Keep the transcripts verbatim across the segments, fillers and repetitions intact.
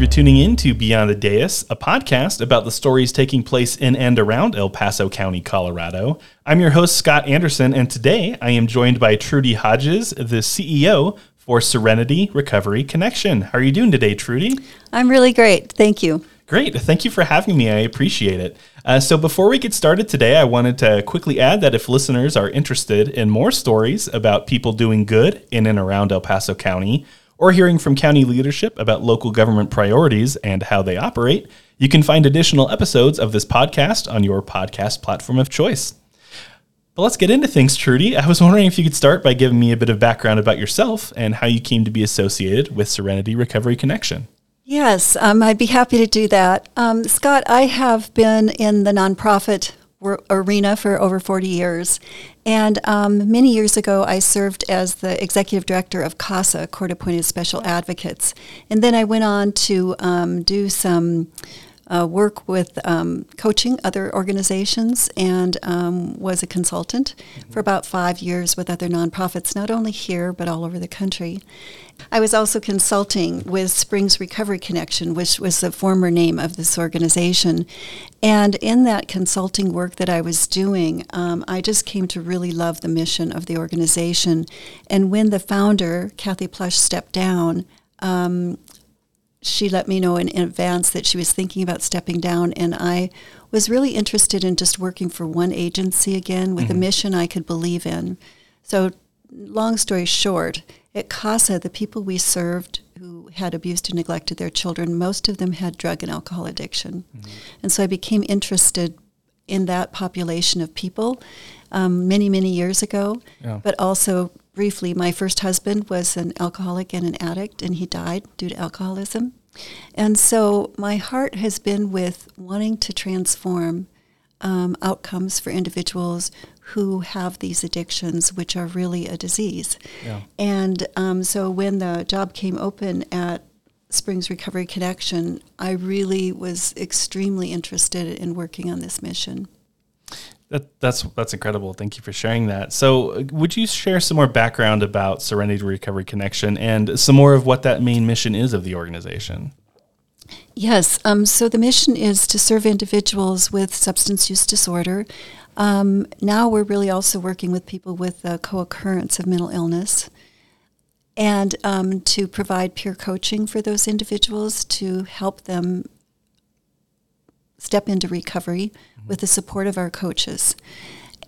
for tuning in to Beyond the Dais, a podcast about the stories taking place in and around El Paso County, Colorado. I'm your host, Scott Anderson, and today I am joined by Trudy Hodges, the C E O for Serenity Recovery Connection. How are you doing today, Trudy? I'm really great. Thank you. Great. Thank you for having me. I appreciate it. Uh, so before we get started today, I wanted to quickly add that if listeners are interested in more stories about people doing good in and around El Paso County, or hearing from county leadership about local government priorities and how they operate, you can find additional episodes of this podcast on your podcast platform of choice. But let's get into things, Trudy. I was wondering if you could start by giving me a bit of background about yourself and how you came to be associated with Serenity Recovery Connection. Yes, um, I'd be happy to do that. Um, Scott, I have been in the nonprofit arena for over forty years, and um, many years ago I served as the executive director of CASA, Court-Appointed Special Advocates, and then I went on to um, do some uh, work with um, coaching other organizations and um, was a consultant mm-hmm. for about five years with other nonprofits, not only here but all over the country. I was also consulting with Springs Recovery Connection, which was the former name of this organization. And in that consulting work that I was doing, um, I just came to really love the mission of the organization. And when the founder, Kathy Plush, stepped down, um, she let me know in, in advance that she was thinking about stepping down, and I was really interested in just working for one agency again with mm-hmm. a mission I could believe in. So long story short, at CASA, the people we served who had abused and neglected their children, most of them had drug and alcohol addiction. Mm-hmm. And so I became interested in that population of people um, many, many years ago. Yeah. But also, briefly, my first husband was an alcoholic and an addict, and he died due to alcoholism. And so my heart has been with wanting to transform um, outcomes for individuals who have these addictions, which are really a disease. Yeah. And um, so when the job came open at Springs Recovery Connection, I really was extremely interested in working on this mission. That, that's that's incredible. Thank you for sharing that. So would you share some more background about Serenity Recovery Connection and some more of what that main mission is of the organization? Yes. Um, so the mission is to serve individuals with substance use disorder. Um, now we're really also working with people with uh, co-occurrence of mental illness and um, to provide peer coaching for those individuals to help them step into recovery mm-hmm. with the support of our coaches,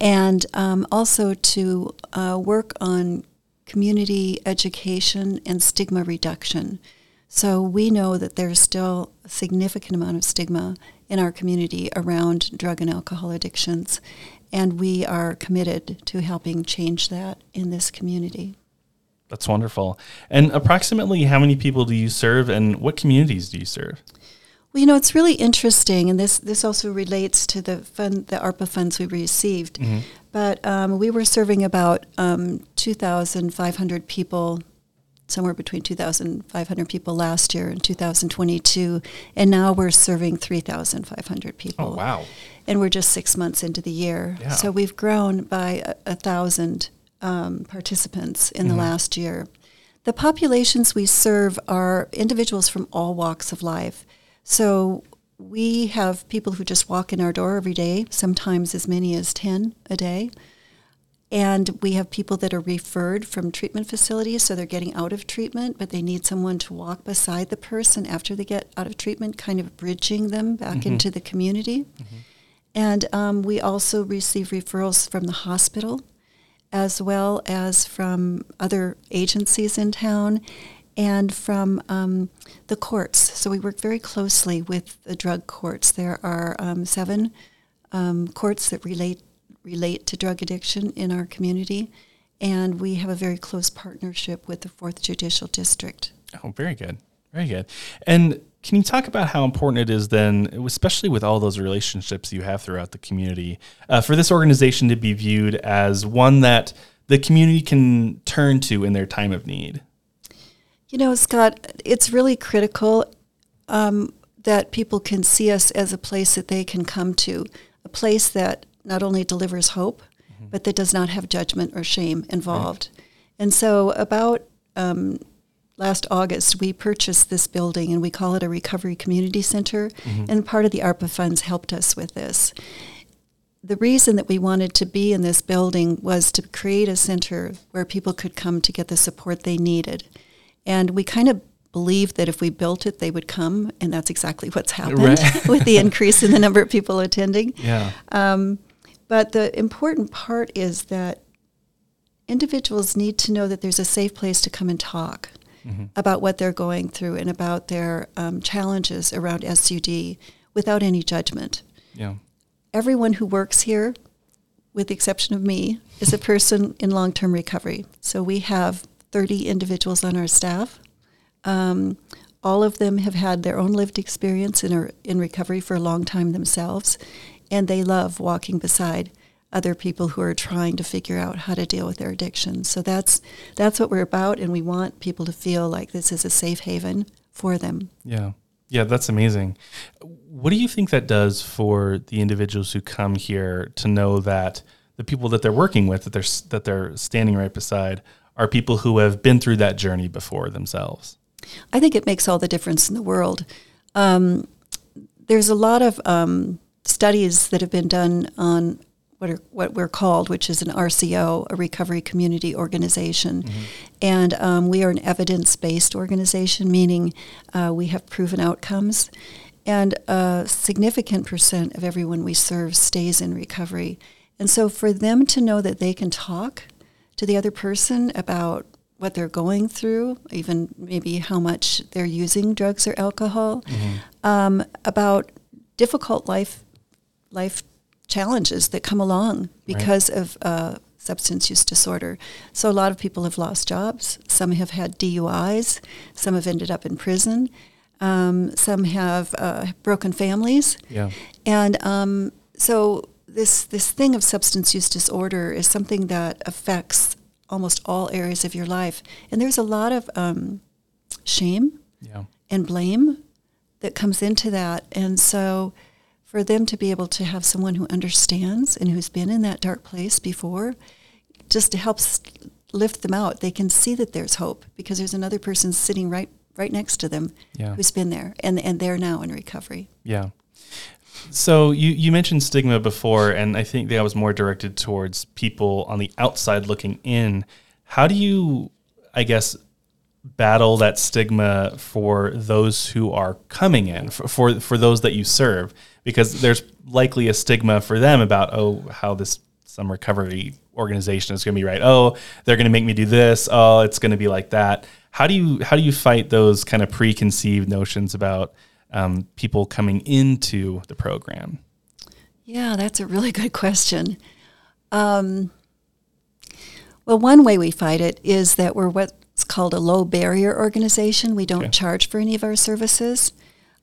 and um, also to uh, work on community education and stigma reduction. So we know that there's still a significant amount of stigma in our community around drug and alcohol addictions, and we are committed to helping change that in this community. That's wonderful. And approximately how many people do you serve, and what communities do you serve? Well, you know, it's really interesting, and this, this also relates to the fund, the ARPA funds we received, mm-hmm. but um, we were serving about um, two thousand five hundred people, somewhere between two thousand five hundred people last year and two thousand twenty-two, and now we're serving three thousand five hundred people. Oh, wow. And we're just six months into the year. Yeah. So we've grown by a, a thousand um, participants in mm-hmm. the last year. The populations we serve are individuals from all walks of life. So we have people who just walk in our door every day, sometimes as many as ten a day. And we have people that are referred from treatment facilities, so they're getting out of treatment, but they need someone to walk beside the person after they get out of treatment, kind of bridging them back mm-hmm. into the community. Mm-hmm. And um, we also receive referrals from the hospital, as well as from other agencies in town, and from um, the courts. So we work very closely with the drug courts. There are um, seven um, courts that relate relate to drug addiction in our community, and we have a very close partnership with the Fourth Judicial District. Oh, very good. Very good. And can you talk about how important it is then, especially with all those relationships you have throughout the community, uh, for this organization to be viewed as one that the community can turn to in their time of need? You know, Scott, it's really critical um, that people can see us as a place that they can come to, a place that not only delivers hope, mm-hmm. but that does not have judgment or shame involved. Right. And so about um, last August, we purchased this building, and we call it a recovery community center, mm-hmm. and part of the ARPA funds helped us with this. The reason that we wanted to be in this building was to create a center where people could come to get the support they needed. And we kind of believed that if we built it, they would come, and that's exactly what's happened right. with the increase in the number of people attending. Yeah. Um, but the important part is that individuals need to know that there's a safe place to come and talk mm-hmm. about what they're going through and about their um, challenges around S U D without any judgment. Yeah. Everyone who works here, with the exception of me, is a person in long-term recovery. So we have thirty individuals on our staff. Um, all of them have had their own lived experience and are in recovery for a long time themselves, and they love walking beside other people who are trying to figure out how to deal with their addictions. So that's that's what we're about, and we want people to feel like this is a safe haven for them. Yeah. Yeah, that's amazing. What do you think that does for the individuals who come here to know that the people that they're working with, that they're that they're standing right beside, are people who have been through that journey before themselves? I think it makes all the difference in the world. Um, there's a lot of um, studies that have been done on what are, what we're called, which is an R C O, a recovery community organization. Mm-hmm. And um, we are an evidence-based organization, meaning uh, we have proven outcomes. And a significant percent of everyone we serve stays in recovery. And so for them to know that they can talk to the other person about what they're going through, even maybe how much they're using drugs or alcohol, mm-hmm. um, about difficult life life. challenges that come along because right. of uh, substance use disorder. So a lot of people have lost jobs. Some have had D U Is. Some have ended up in prison. Um, some have uh, broken families. Yeah. And um, so this this thing of substance use disorder is something that affects almost all areas of your life. And there's a lot of um, shame yeah. and blame that comes into that. And so for them to be able to have someone who understands and who's been in that dark place before just helps lift them out. They can see that there's hope because there's another person sitting right right next to them yeah. who's been there, and, and they're now in recovery. Yeah. So you, you mentioned stigma before, and I think that was more directed towards people on the outside looking in. How do you, I guess, battle that stigma for those who are coming in, for, for for those that you serve, because there's likely a stigma for them about, oh, how this some recovery organization is going to be, right? Oh, they're going to make me do this. Oh, it's going to be like that. How do you how do you fight those kind of preconceived notions about um, people coming into the program? Yeah, that's a really good question. Um, well, one way we fight it is that we're what it's called a low-barrier organization. We don't okay. charge for any of our services.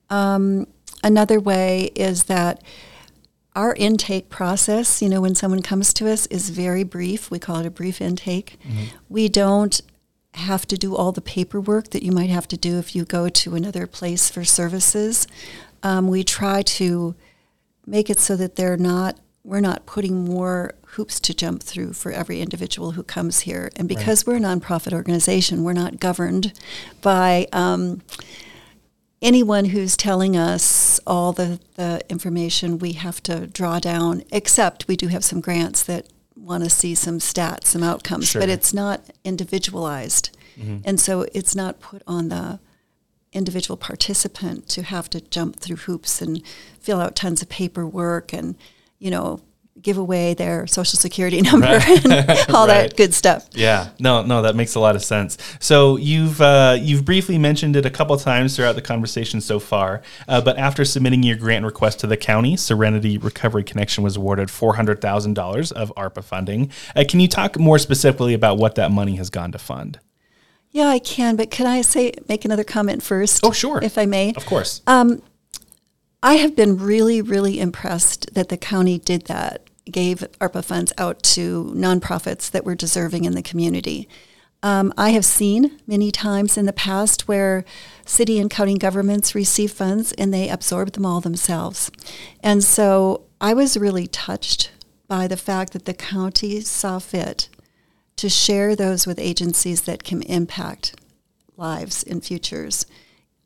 Um, another way is that our intake process, you know, when someone comes to us, is very brief. We call it a brief intake. Mm-hmm. We don't have to do all the paperwork that you might have to do if you go to another place for services. Um, we try to make it so that they're not we're not putting more hoops to jump through for every individual who comes here. And because right. we're a nonprofit organization, we're not governed by um, anyone who's telling us all the, the information we have to draw down, except we do have some grants that want to see some stats, some outcomes, sure. but it's not individualized. Mm-hmm. And so it's not put on the individual participant to have to jump through hoops and fill out tons of paperwork and you know, give away their social security number right. and all right. that good stuff. Yeah, no, no, that makes a lot of sense. So you've uh, you've briefly mentioned it a couple times throughout the conversation so far, uh, but after submitting your grant request to the county, Serenity Recovery Connection was awarded four hundred thousand dollars of ARPA funding. Uh, can you talk more specifically about what that money has gone to fund? Yeah, I can, but can I say make another comment first? Oh, sure. If I may. Of course. Um, I have been really, really impressed that the county did that, gave ARPA funds out to nonprofits that were deserving in the community. Um, I have seen many times in the past where city and county governments receive funds and they absorb them all themselves. And so I was really touched by the fact that the county saw fit to share those with agencies that can impact lives in futures.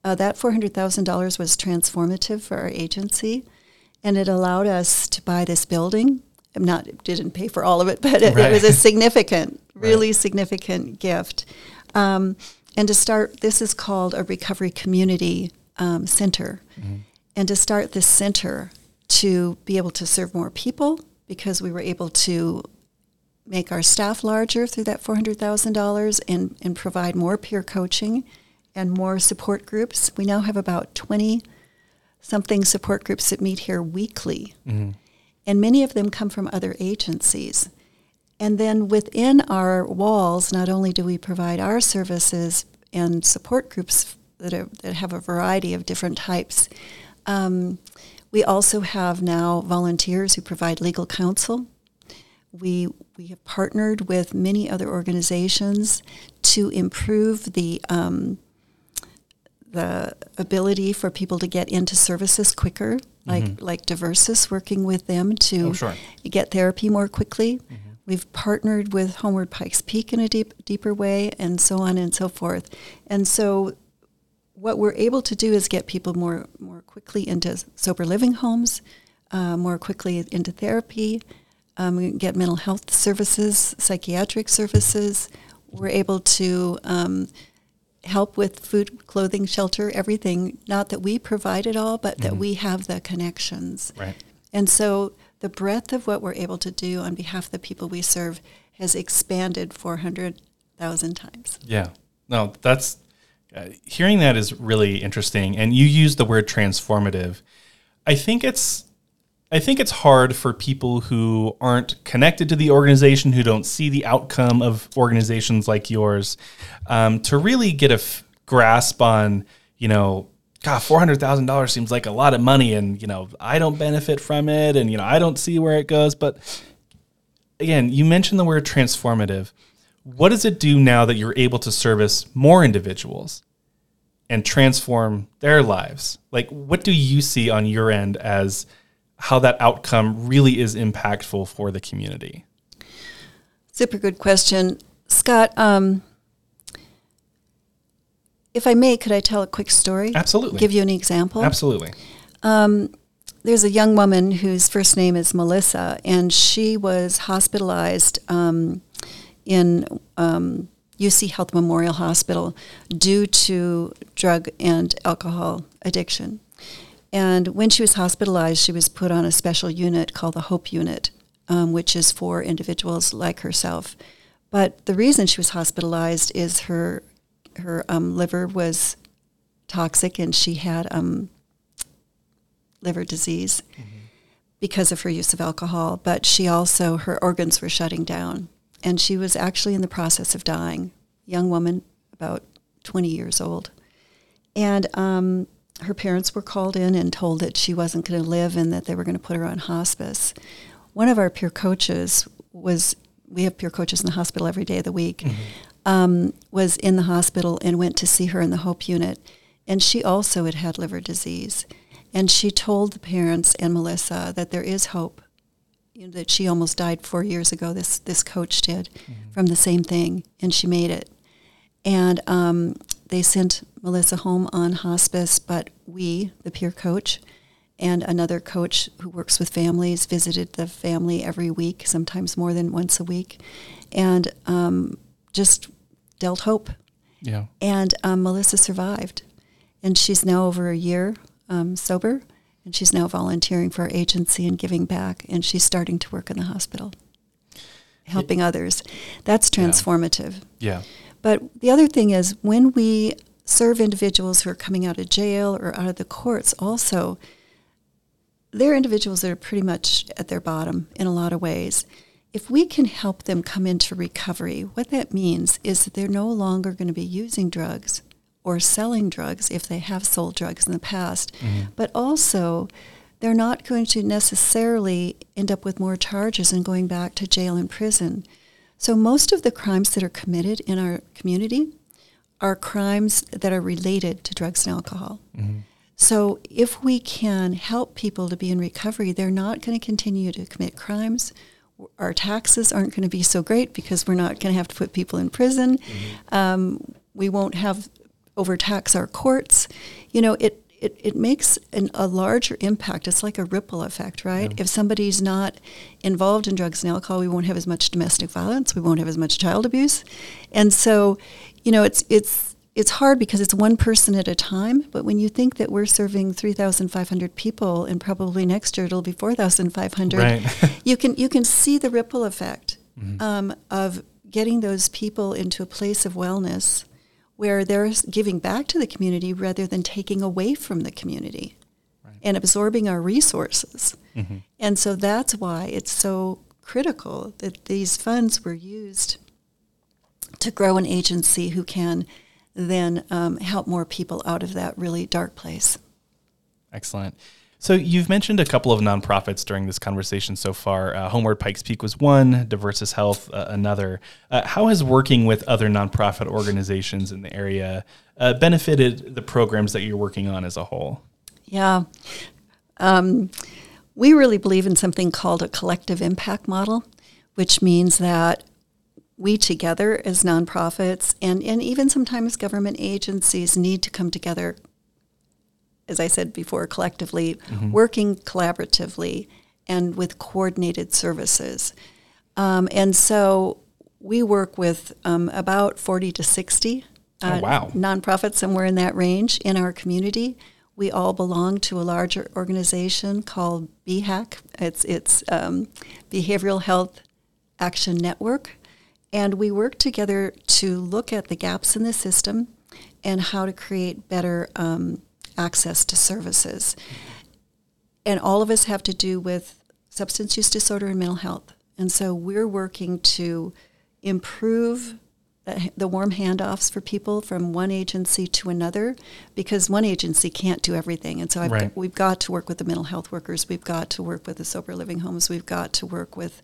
Uh, that four hundred thousand dollars was transformative for our agency, and it allowed us to buy this building. I'm not, it didn't pay for all of it, but it, right. it was a significant, really right. significant gift. Um, and to start, this is called a recovery community um, center. Mm-hmm. And to start this center to be able to serve more people, because we were able to make our staff larger through that four hundred thousand dollars and, and provide more peer coaching and more support groups. We now have about twenty-something support groups that meet here weekly. Mm-hmm. And many of them come from other agencies. And then within our walls, not only do we provide our services and support groups that, are, that have a variety of different types, um, we also have now volunteers who provide legal counsel. We we have partnered with many other organizations to improve the um, the ability for people to get into services quicker, like mm-hmm. like Diversus, working with them to oh, sure. get therapy more quickly. Mm-hmm. We've partnered with Homeward Pikes Peak in a deep, deeper way, and so on and so forth. And so what we're able to do is get people more, more quickly into sober living homes, uh, more quickly into therapy. Um, we get mental health services, psychiatric services. We're able to um, help with food, clothing, shelter, everything. Not that we provide it all, but mm-hmm. that we have the connections. Right. And so the breadth of what we're able to do on behalf of the people we serve has expanded four hundred thousand times. Yeah. No, that's... Uh, hearing that is really interesting, and you use the word transformative. I think it's, I think it's hard for people who aren't connected to the organization, who don't see the outcome of organizations like yours, um, to really get a f- grasp on, you know, God, four hundred thousand dollars seems like a lot of money, and you know, I don't benefit from it, and you know, I don't see where it goes. But again, you mentioned the word transformative. What does it do now that you're able to service more individuals and transform their lives? Like, what do you see on your end as how that outcome really is impactful for the community? Super good question, Scott. Um, if I may, could I tell a quick story? Absolutely. Give you an example? Absolutely. Um, there's a young woman whose first name is Melissa, and she was hospitalized um in um, U C Health Memorial Hospital due to drug and alcohol addiction. And when she was hospitalized, she was put on a special unit called the HOPE unit, um, which is for individuals like herself. But the reason she was hospitalized is her her um, liver was toxic, and she had um, liver disease mm-hmm. because of her use of alcohol. But she also, her organs were shutting down. And she was actually in the process of dying, young woman, about twenty years old. And um, her parents were called in and told that she wasn't going to live and that they were going to put her on hospice. One of our peer coaches was, we have peer coaches in the hospital every day of the week, mm-hmm. um, was in the hospital and went to see her in the HOPE unit. And she also had had liver disease. And she told the parents and Melissa that there is hope. You know, that she almost died four years ago, this this coach did, mm-hmm. from the same thing, and she made it. And um, they sent Melissa home on hospice, but we, the peer coach, and another coach who works with families, visited the family every week, sometimes more than once a week, and um, just dealt hope. Yeah. And um, Melissa survived, and she's now over a year um, sober. And she's now volunteering for our agency and giving back, and she's starting to work in the hospital, helping yeah. others. That's transformative. Yeah. yeah. But the other thing is, when we serve individuals who are coming out of jail or out of the courts also, they're individuals that are pretty much at their bottom in a lot of ways. If we can help them come into recovery, what that means is that they're no longer going to be using drugs or selling drugs if they have sold drugs in the past. Mm-hmm. But also, they're not going to necessarily end up with more charges and going back to jail and prison. So most of the crimes that are committed in our community are crimes that are related to drugs and alcohol. Mm-hmm. So if we can help people to be in recovery, they're not going to continue to commit crimes. Our taxes aren't going to be so great because we're not going to have to put people in prison. Mm-hmm. Um, we won't have overtax our courts. You know, it it, it makes an, a larger impact. It's like a ripple effect, right? Yeah. If somebody's not involved in drugs and alcohol, we won't have as much domestic violence. We won't have as much child abuse. And so, you know, it's it's it's hard because it's one person at a time. But when you think that we're serving three thousand five hundred people, and probably next year it'll be four thousand five hundred, right. you can you can see the ripple effect mm-hmm. um, of getting those people into a place of wellness where they're giving back to the community rather than taking away from the community right. and absorbing our resources. Mm-hmm. And so that's why it's so critical that these funds were used to grow an agency who can then um, help more people out of that really dark place. Excellent. So you've mentioned a couple of nonprofits during this conversation so far. Uh, Homeward Pikes Peak was one, Diversus Health uh, another. Uh, how has working with other nonprofit organizations in the area uh, benefited the programs that you're working on as a whole? Yeah. Um, we really believe in something called a collective impact model, which means that we together as nonprofits and, and even sometimes government agencies need to come together, as I said before, collectively, mm-hmm. working collaboratively and with coordinated services. Um, and so we work with um, about forty to sixty uh, oh, wow. nonprofits, somewhere in that range, in our community. We all belong to a larger organization called B H A C. It's, it's um, Behavioral Health Action Network. And we work together to look at the gaps in the system and how to create better um access to services. And all of us have to do with substance use disorder and mental health. And so we're working to improve the warm handoffs for people from one agency to another, because one agency can't do everything. And so I've, right. we've got to work with the mental health workers. We've got to work with the sober living homes. We've got to work with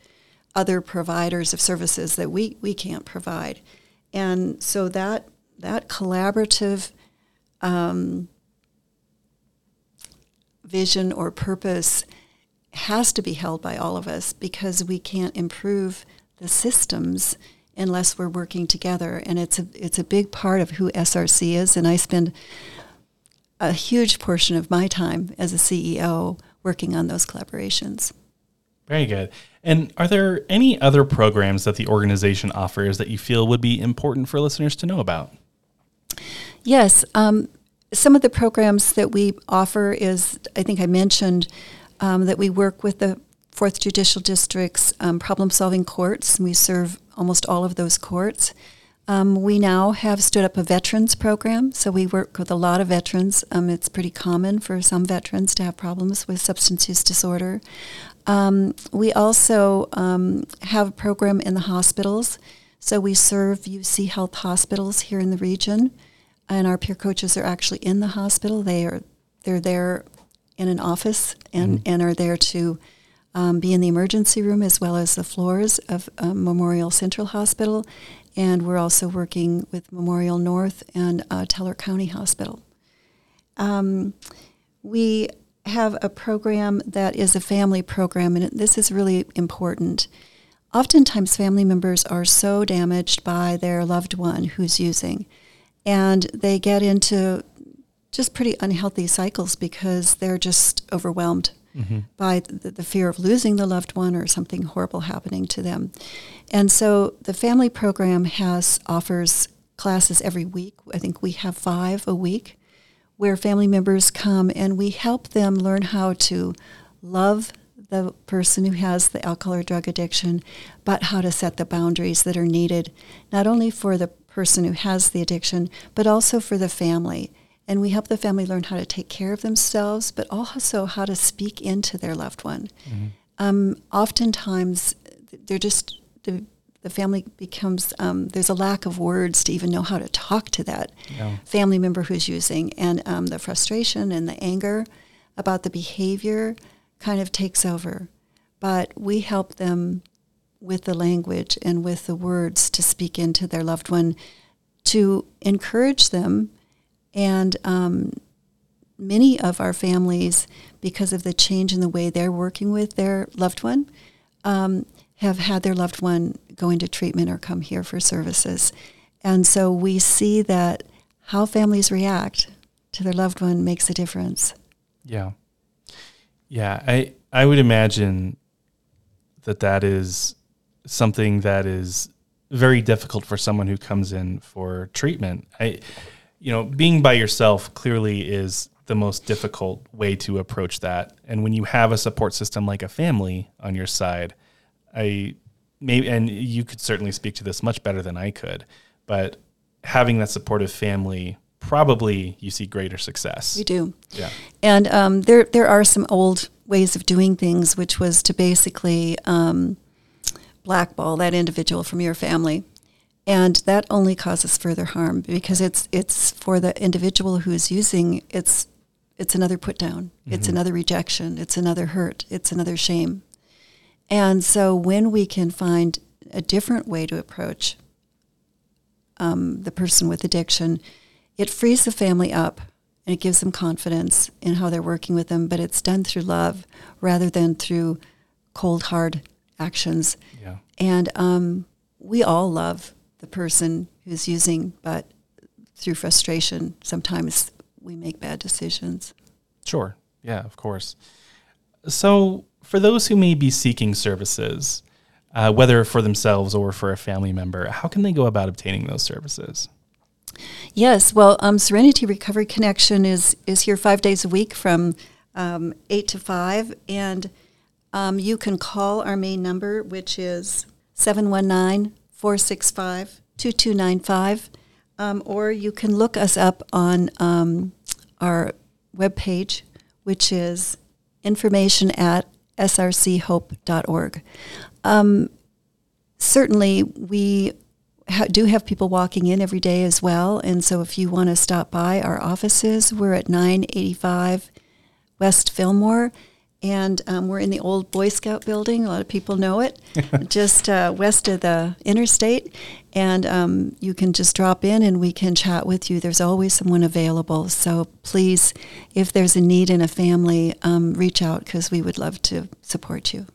other providers of services that we, we can't provide. And so that that collaborative um vision or purpose has to be held by all of us, because we can't improve the systems unless we're working together. And it's a, it's a big part of who S R C is. And I spend a huge portion of my time as a C E O working on those collaborations. Very good. And are there any other programs that the organization offers that you feel would be important for listeners to know about? Yes. Um, Some of the programs that we offer is, I think I mentioned, um, that we work with the Fourth Judicial District's um, problem-solving courts, and we serve almost all of those courts. Um, we now have stood up a veterans program, so we work with a lot of veterans. Um, it's pretty common for some veterans to have problems with substance use disorder. Um, we also um, have a program in the hospitals, so we serve U C Health hospitals here in the region. And our peer coaches are actually in the hospital. They are, they're there in an office and, mm-hmm. and are there to um, be in the emergency room as well as the floors of um, Memorial Central Hospital. And we're also working with Memorial North and uh, Teller County Hospital. Um, we have a program that is a family program, and this is really important. Oftentimes family members are so damaged by their loved one who's using, and they get into just pretty unhealthy cycles because they're just overwhelmed mm-hmm. by the, the fear of losing the loved one or something horrible happening to them. And so the family program has offers classes every week. I think we have five a week where family members come and we help them learn how to love the person who has the alcohol or drug addiction, but how to set the boundaries that are needed, not only for the person who has the addiction, but also for the family. And we help the family learn how to take care of themselves, but also how to speak into their loved one. Mm-hmm. Um, oftentimes, they're just, the, the family becomes, um, there's a lack of words to even know how to talk to that yeah. family member who's using. And um, the frustration and the anger about the behavior kind of takes over. But we help them with the language and with the words to speak into their loved one, to encourage them. And um, many of our families, because of the change in the way they're working with their loved one, um, have had their loved one go into treatment or come here for services. And so we see that how families react to their loved one makes a difference. Yeah. Yeah. I, I would imagine that that is something that is very difficult for someone who comes in for treatment. I, you know, being by yourself clearly is the most difficult way to approach that. And when you have a support system like a family on your side, I maybe, and you could certainly speak to this much better than I could, but having that supportive family, probably you see greater success. You do. Yeah. And um, there, there are some old ways of doing things, which was to basically um, blackball that individual from your family. And that only causes further harm because it's it's for the individual who is using, it's it's another put down. Mm-hmm. It's another rejection. It's another hurt. It's another shame. And so when we can find a different way to approach um, the person with addiction, it frees the family up and it gives them confidence in how they're working with them, but it's done through love rather than through cold, hard actions. Yeah. And um, we all love the person who's using, but through frustration, sometimes we make bad decisions. Sure. Yeah, of course. So for those who may be seeking services, uh, whether for themselves or for a family member, how can they go about obtaining those services? Yes, well, um, Serenity Recovery Connection is is here five days a week from um, eight to five, and um, you can call our main number, which is seven one nine, four six five, two two nine five, um, or you can look us up on um, our webpage, which is information at s r c hope dot org. Um, certainly, we ha- do have people walking in every day as well, and so if you want to stop by our offices, we're at nine eighty-five West Fillmore, and um, we're in the old Boy Scout building. A lot of people know it, just uh, west of the interstate, and um, you can just drop in and we can chat with you. There's always someone available, so please, if there's a need in a family, um, reach out because we would love to support you.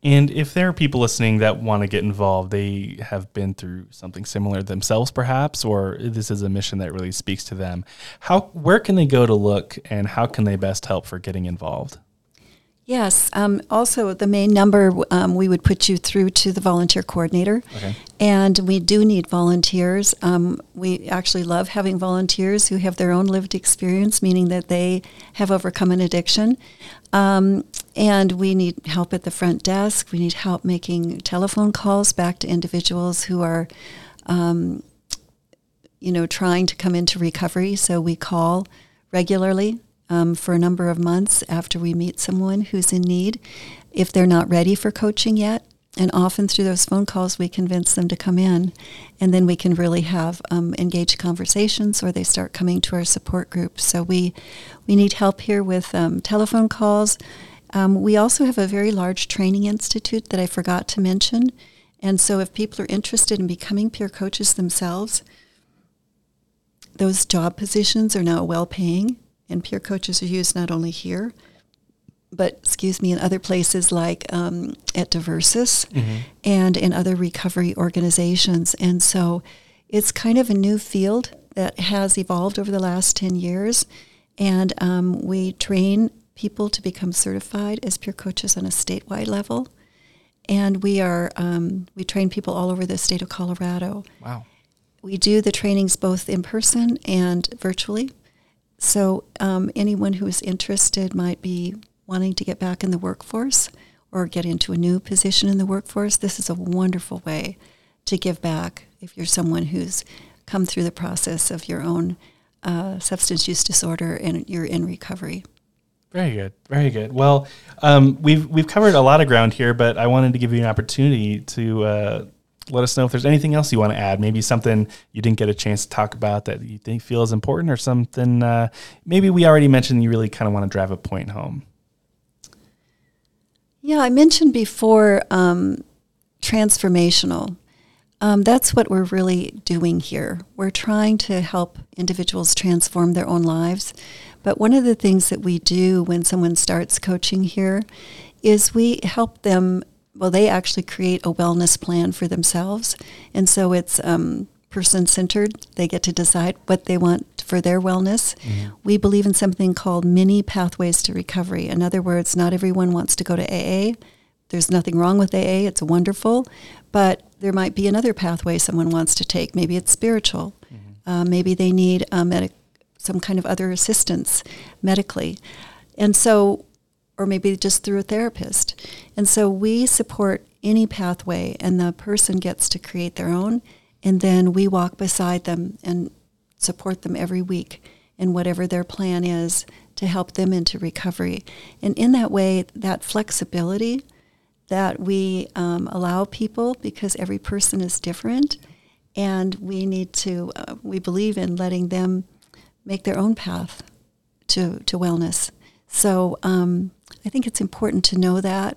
And if there are people listening that want to get involved, they have been through something similar themselves perhaps, or this is a mission that really speaks to them, how, where can they go to look and how can they best help for getting involved? Yes. Um, also, the main number, um, we would put you through to the volunteer coordinator. Okay. And we do need volunteers. Um, we actually love having volunteers who have their own lived experience, meaning that they have overcome an addiction. Um, and we need help at the front desk. We need help making telephone calls back to individuals who are, um, you know, trying to come into recovery. So we call regularly. Um, for a number of months after we meet someone who's in need, if they're not ready for coaching yet. And often through those phone calls, we convince them to come in. And then we can really have um, engaged conversations, or they start coming to our support group. So we, we need help here with um, telephone calls. Um, we also have a very large training institute that I forgot to mention. And so if people are interested in becoming peer coaches themselves, those job positions are now well-paying. And peer coaches are used not only here, but, excuse me, in other places like um, at Diversus, mm-hmm. and in other recovery organizations. And so it's kind of a new field that has evolved over the last ten years. And um, we train people to become certified as peer coaches on a statewide level. And we are um, we train people all over the state of Colorado. Wow. We do the trainings both in person and virtually. So um, anyone who is interested might be wanting to get back in the workforce or get into a new position in the workforce. This is a wonderful way to give back if you're someone who's come through the process of your own uh, substance use disorder and you're in recovery. Very good. Very good. Well, um, we've we've covered a lot of ground here, but I wanted to give you an opportunity to uh, let us know if there's anything else you want to add, maybe something you didn't get a chance to talk about that you think feels important, or something uh, maybe we already mentioned you really kind of want to drive a point home. Yeah, I mentioned before um, transformational. Um, that's what we're really doing here. We're trying to help individuals transform their own lives. But one of the things that we do when someone starts coaching here is we help them. Well, they actually create a wellness plan for themselves. And so it's um, person-centered. They get to decide what they want for their wellness. Mm-hmm. We believe in something called mini pathways to recovery. In other words, not everyone wants to go to A A. There's nothing wrong with A A. It's wonderful. But there might be another pathway someone wants to take. Maybe it's spiritual. Mm-hmm. Uh, maybe they need a medic, some kind of other assistance medically. And so, or maybe just through a therapist. And so we support any pathway, and the person gets to create their own. And then we walk beside them and support them every week in whatever their plan is to help them into recovery. And in that way, that flexibility that we um, allow people, because every person is different, and we need to, uh, we believe in letting them make their own path to, to wellness. So um, I think it's important to know that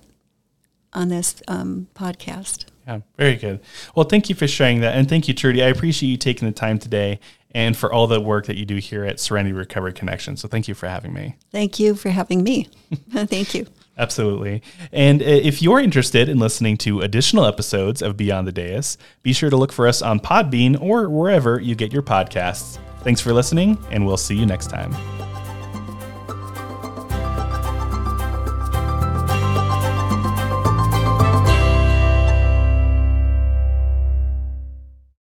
on this um, podcast. Yeah, very good. Well, thank you for sharing that. And thank you, Trudy. I appreciate you taking the time today and for all the work that you do here at Serenity Recovery Connection. So thank you for having me. Thank you for having me. Thank you. Absolutely. And if you're interested in listening to additional episodes of Beyond the Dais, be sure to look for us on Podbean or wherever you get your podcasts. Thanks for listening, and we'll see you next time.